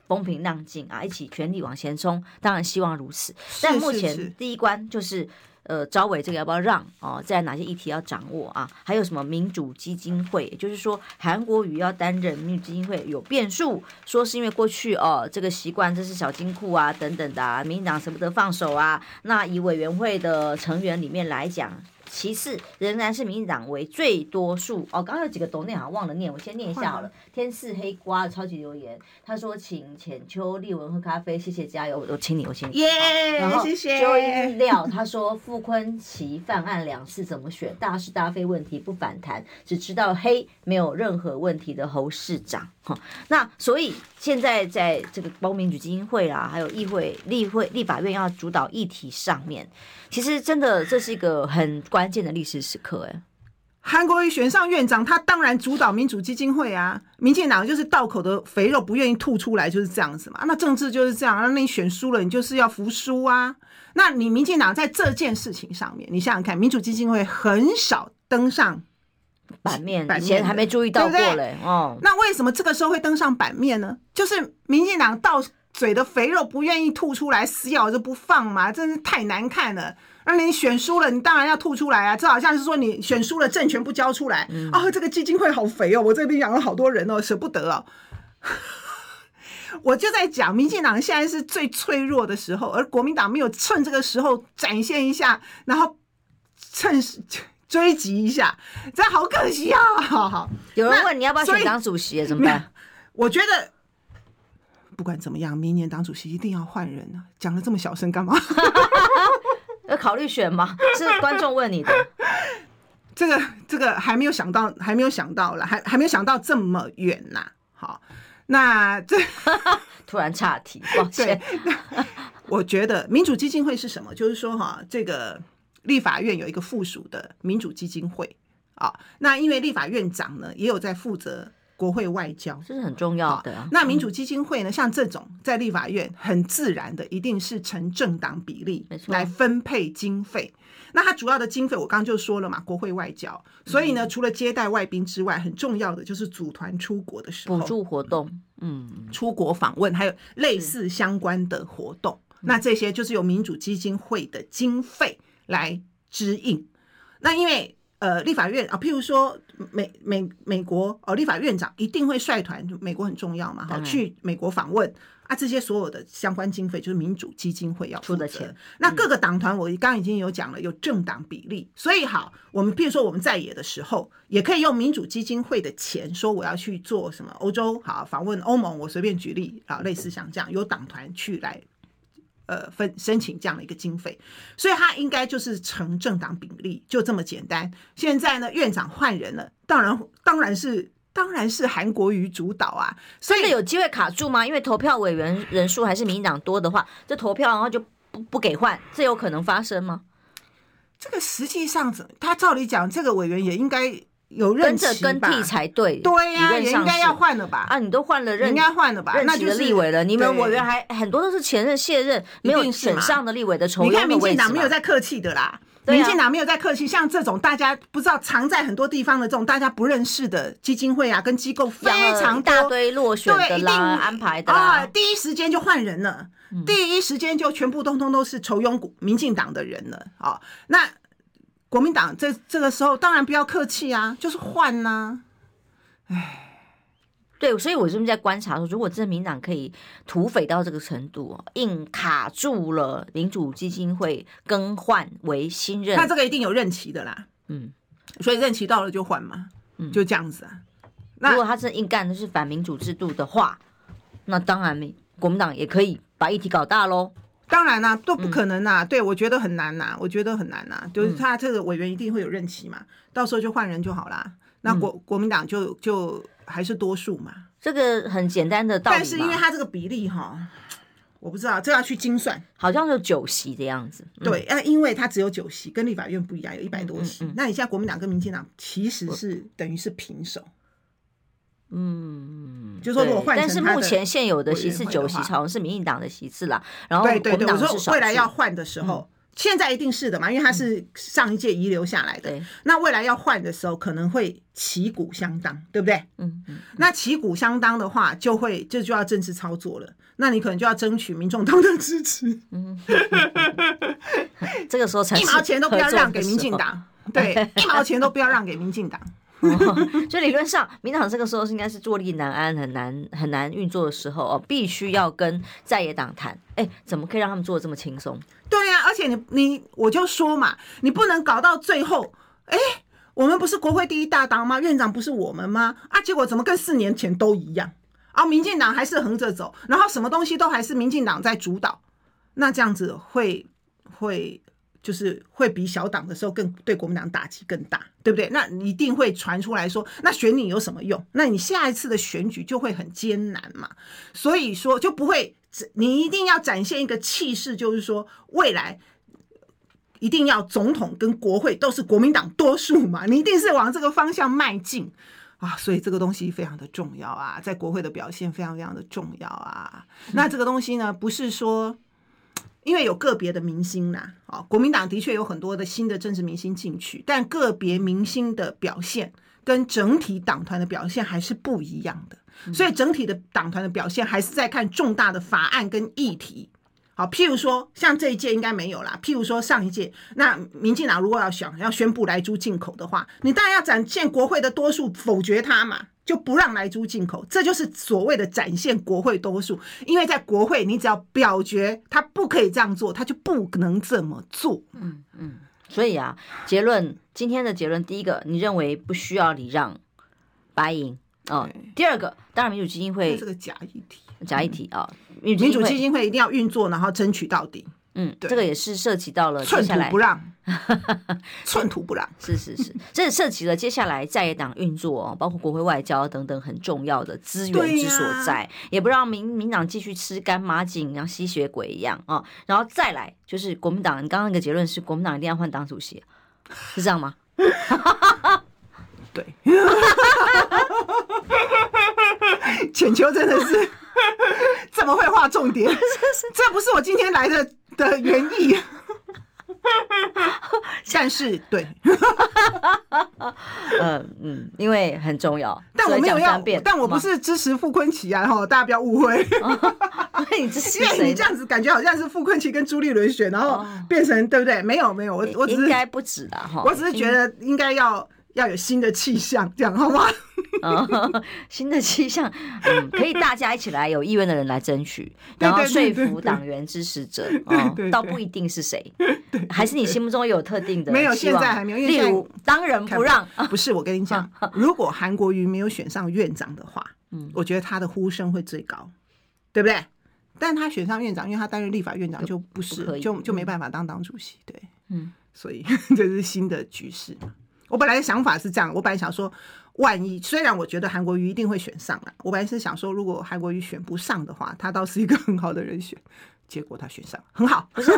风平浪静啊，一起全力往前冲，当然希望如此。但目前第一关就是呃，招委这个要不要让哦，在哪些议题要掌握啊？还有什么民主基金会，也就是说韩国瑜要担任民主基金会有变数，说是因为过去哦这个习惯这是小金库啊等等的、啊，民进党舍不得放手啊。那以委员会的成员里面来讲，其次仍然是民进党为最多数哦。刚刚有几个斗内好像忘了念，我先念一下好了。天赐黑瓜超级留言，他说请浅秋立文喝咖啡，谢谢加油，我请你，我请你。耶、yeah, ，然后谢谢。就一料他说傅昆奇犯案两次怎么选，大是大非问题不反弹，只知道黑没有任何问题的侯市长。哦、那所以现在在这个包括民主基金会啦，还有议会、立会、立法院要主导议题上面，其实真的这是一个很关键的历史时刻。哎，韩国瑜选上院长，他当然主导民主基金会啊，民进党就是道口的肥肉不愿意吐出来，就是这样子嘛。那政治就是这样，那你选输了，你就是要服输啊。那你民进党在这件事情上面，你想想看，民主基金会很少登上版面，以前还没注意到过嘞、哦。那为什么这个时候会登上版面呢？就是民进党到嘴的肥肉不愿意吐出来，死咬着不放嘛，真是太难看了。那你选输了，你当然要吐出来啊！这好像是说你选输了，政权不交出来、嗯、哦，这个基金会好肥哦，我这边养了好多人哦，舍不得哦。我就在讲，民进党现在是最脆弱的时候，而国民党没有趁这个时候展现一下，然后趁。追击一下，这好可惜啊！好好，有人问你要不要选党主席怎么办？我觉得不管怎么样，明年党主席一定要换人啊！讲得这么小声干嘛？要考虑选吗？是观众问你的。这个这个还没有想到，还没有想到了，还还没有想到这么远呐、啊！好，那这突然岔题，抱歉。我觉得民主基金会是什么？就是说哈，这个。立法院有一个附属的民主基金会、啊、那因为立法院长呢也有在负责国会外交，这是很重要的、啊啊、那民主基金会呢、嗯、像这种在立法院很自然的一定是成政党比例来分配经费，那它主要的经费我刚刚就说了嘛，国会外交，所以呢、嗯、除了接待外宾之外，很重要的就是组团出国的时候补助活动、嗯、出国访问还有类似相关的活动、嗯、那这些就是由民主基金会的经费来支应。那因为呃，立法院啊，譬如说美美美国哦，立法院长一定会率团，美国很重要嘛，好去美国访问啊，这些所有的相关经费就是民主基金会要出的钱。那各个党团我刚刚已经有讲了，有政党比例，所以好，我们譬如说我们在野的时候，也可以用民主基金会的钱，说我要去做什么欧洲好访问欧盟，我随便举例啊，类似像这样由党团去来。呃，分申请这样的一个经费，所以他应该就是成政党比例，就这么简单。现在呢，院长换人了，当然当然是当然是韩国瑜主导啊，所以真的有机会卡住吗？因为投票委员人数还是民进党多的话，这投票然后就 不, 不给换，这有可能发生吗？这个实际上，他照理讲，这个委员也应该。有任期吧，跟着更替才对，对呀、啊，也应该要换了吧？啊，你都换了任，应该换了吧？任期的立委了，你们委员还很多都是前任、卸任，没有选上的立委的酬庸的位置。你看民进党没有在客气的啦，啊、民进党没有在客气，像这种大家不知道藏在很多地方的这种大家不认识的基金会啊，跟机构非常多大堆落选的啦，安排的啦、啊，第一时间就换人了，嗯、第一时间就全部通通都是酬庸民进党的人了啊、哦，那。国民党这这个时候当然不要客气啊，就是换啊，唉，对，所以我这边在观察说，如果这民党可以土匪到这个程度，硬卡住了民主基金会更换为新任，他这个一定有任期的啦，嗯，所以任期到了就换嘛，嗯，就这样子啊。那如果他是硬干的是反民主制度的话，那当然国民党也可以把议题搞大咯。当然啦、啊，都不可能啦、啊嗯。对，我觉得很难啦、啊，我觉得很难啦、啊。就是他这个委员一定会有任期嘛，嗯、到时候就换人就好啦。那国、嗯、国民党就就还是多数嘛。这个很简单的道理嘛。但是因为他这个比例哈，我不知道，这要去精算，好像是九席的样子。嗯、对、啊，因为它只有九席，跟立法院不一样，有一百多席。嗯嗯嗯、那你现在国民党跟民进党其实是等于是平手。嗯，就是说如果换成他的，但是目前现有的席次九席，好像是民进党的席次啦。然后国民党是少数。对对对，我说未来要换的时候。嗯，现在一定是的嘛，因为它是上一届遗留下来的、嗯、那未来要换的时候可能会旗鼓相当，对不对？ 嗯, 嗯那旗鼓相当的话就会这 就, 就要政治操作了，那你可能就要争取民众党的支持、嗯、这个时候才是一毛钱都不要让给民进党，对，一毛钱都不要让给民进党哦、就理论上民党这个时候应该是坐立难安，很难很难运作的时候、哦、必须要跟在野党谈，哎，怎么可以让他们做这么轻松？对啊，而且你你我就说嘛，你不能搞到最后，哎，我们不是国会第一大党吗？院长不是我们吗？啊，结果怎么跟四年前都一样啊？民进党还是横着走，然后什么东西都还是民进党在主导，那这样子会会。就是会比小党的时候更对国民党打击更大，对不对？那一定会传出来说，那选你有什么用？那你下一次的选举就会很艰难嘛。所以说就不会，你一定要展现一个气势，就是说未来一定要总统跟国会都是国民党多数嘛，你一定是往这个方向迈进啊。所以这个东西非常的重要啊，在国会的表现非常非常的重要啊。那这个东西呢，不是说。因为有个别的明星啦、哦、国民党的确有很多的新的政治明星进去，但个别明星的表现跟整体党团的表现还是不一样的，所以整体的党团的表现还是在看重大的法案跟议题。好，譬如说像这一届应该没有啦，譬如说上一届，那民进党如果要想要宣布莱猪进口的话，你当然要展现国会的多数否决它嘛，就不让莱猪进口，这就是所谓的展现国会多数。因为在国会你只要表决他不可以这样做，他就不能这么做。嗯嗯，所以啊，结论，今天的结论，第一个，你认为不需要礼让白银、哦、第二个，当然民主基金会这个假议题假议题啊，民主基金会一定要运作，然后争取到底。嗯，这个也是涉及到了接下来寸土不让，寸土不让，是是是，这涉及了接下来在野党运作、哦，包括国会外交等等很重要的资源之所在，啊、也不让民民党继续吃干抹净，然后吸血鬼一样啊、哦。然后再来就是国民党，你刚刚那个结论是国民党一定要换党主席，是这样吗？对，浅秋真的是这么会画重点，这不是我今天来的的原意。但是对、呃嗯、因为很重要，但我没有要，但我不是支持傅崐萁啊，大家不要误会。你支持谁？因为你这样子感觉好像是傅崐萁跟朱立伦选，然后变成、哦、对不对？没有没有，我我只是应该不止的，我只是觉得应该要。要有新的气象，这样好吗？哦、新的气象、嗯，可以大家一起来，有意愿的人来争取，然后说服党员支持者，對對對對對哦、倒不一定是谁，还是你心目中有特定的希望？没有，现在还没有。例如，当仁不让，不是我跟你讲，如果韩国瑜没有选上院长的话，嗯，我觉得他的呼声会最高，对不对？但他选上院长，因为他担任立法院长就不是，不就就没办法当党主席，对，嗯，所以这是新的局势嘛。我本来的想法是这样，我本来想说万一，虽然我觉得韩国瑜一定会选上了，我本来是想说如果韩国瑜选不上的话，他倒是一个很好的人选，结果他选上很好，不是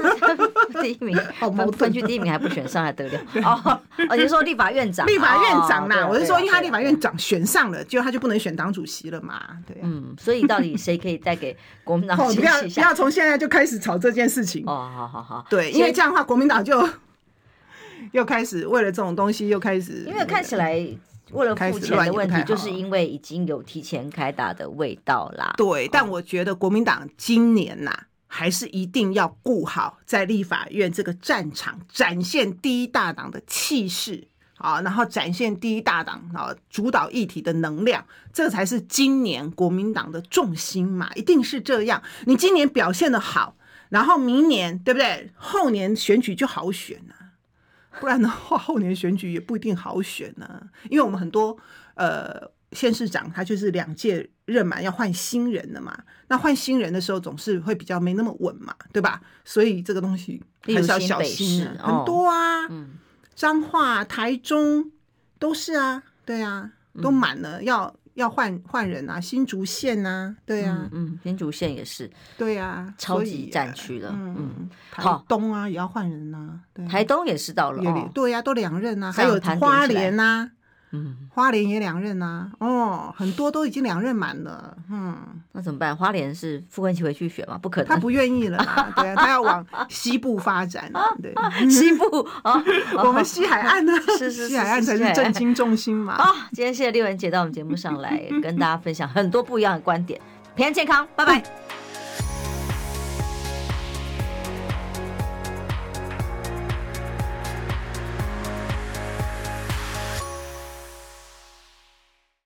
第一名，分区第一名还不选上还得了哦？你是说立法院长？立法院长啦，我是说因为他立法院长选上了，就他就不能选党主席了嘛，对。嗯，所以到底谁可以带给国民党？不要不要从现在就开始吵这件事情哦，好好好，对，因为这样的话国民党就。又开始为了这种东西又开始，因为看起来为了付钱的问题，就是因为已经有提前开打的味道啦。对，但我觉得国民党今年呐、啊，还是一定要顾好在立法院这个战场，展现第一大党的气势啊，然后展现第一大党啊主导议题的能量，这才是今年国民党的重心嘛，一定是这样。你今年表现的好，然后明年对不对？后年选举就好选了、啊。不然的话，后年选举也不一定好选呢、啊，因为我们很多呃县市长他就是两届任满要换新人了嘛，那换新人的时候总是会比较没那么稳嘛，对吧？所以这个东西还是要小心、啊，很多啊，彰化、台中都是啊，对啊，都满了，要要换换人啊，新竹县啊，对啊，嗯，嗯新竹县也是，对啊，超级战区了，嗯，嗯台东啊也要换人啊，对，台东也是到了，哦、对啊，都两任啊，还有花莲啊，嗯，花莲也两任啊，哦，很多都已经两任满了，嗯，那怎么办？花莲是傅昆萁回去选吗？不可能，他不愿意了啦，对啊，他要往西部发展，对，西部啊，我们西海岸呢、啊，是, 是, 是, 是西海岸才是政经重心嘛。好、哦，今天谢谢丽文姐到我们节目上来跟大家分享很多不一样的观点，平安健康，拜拜。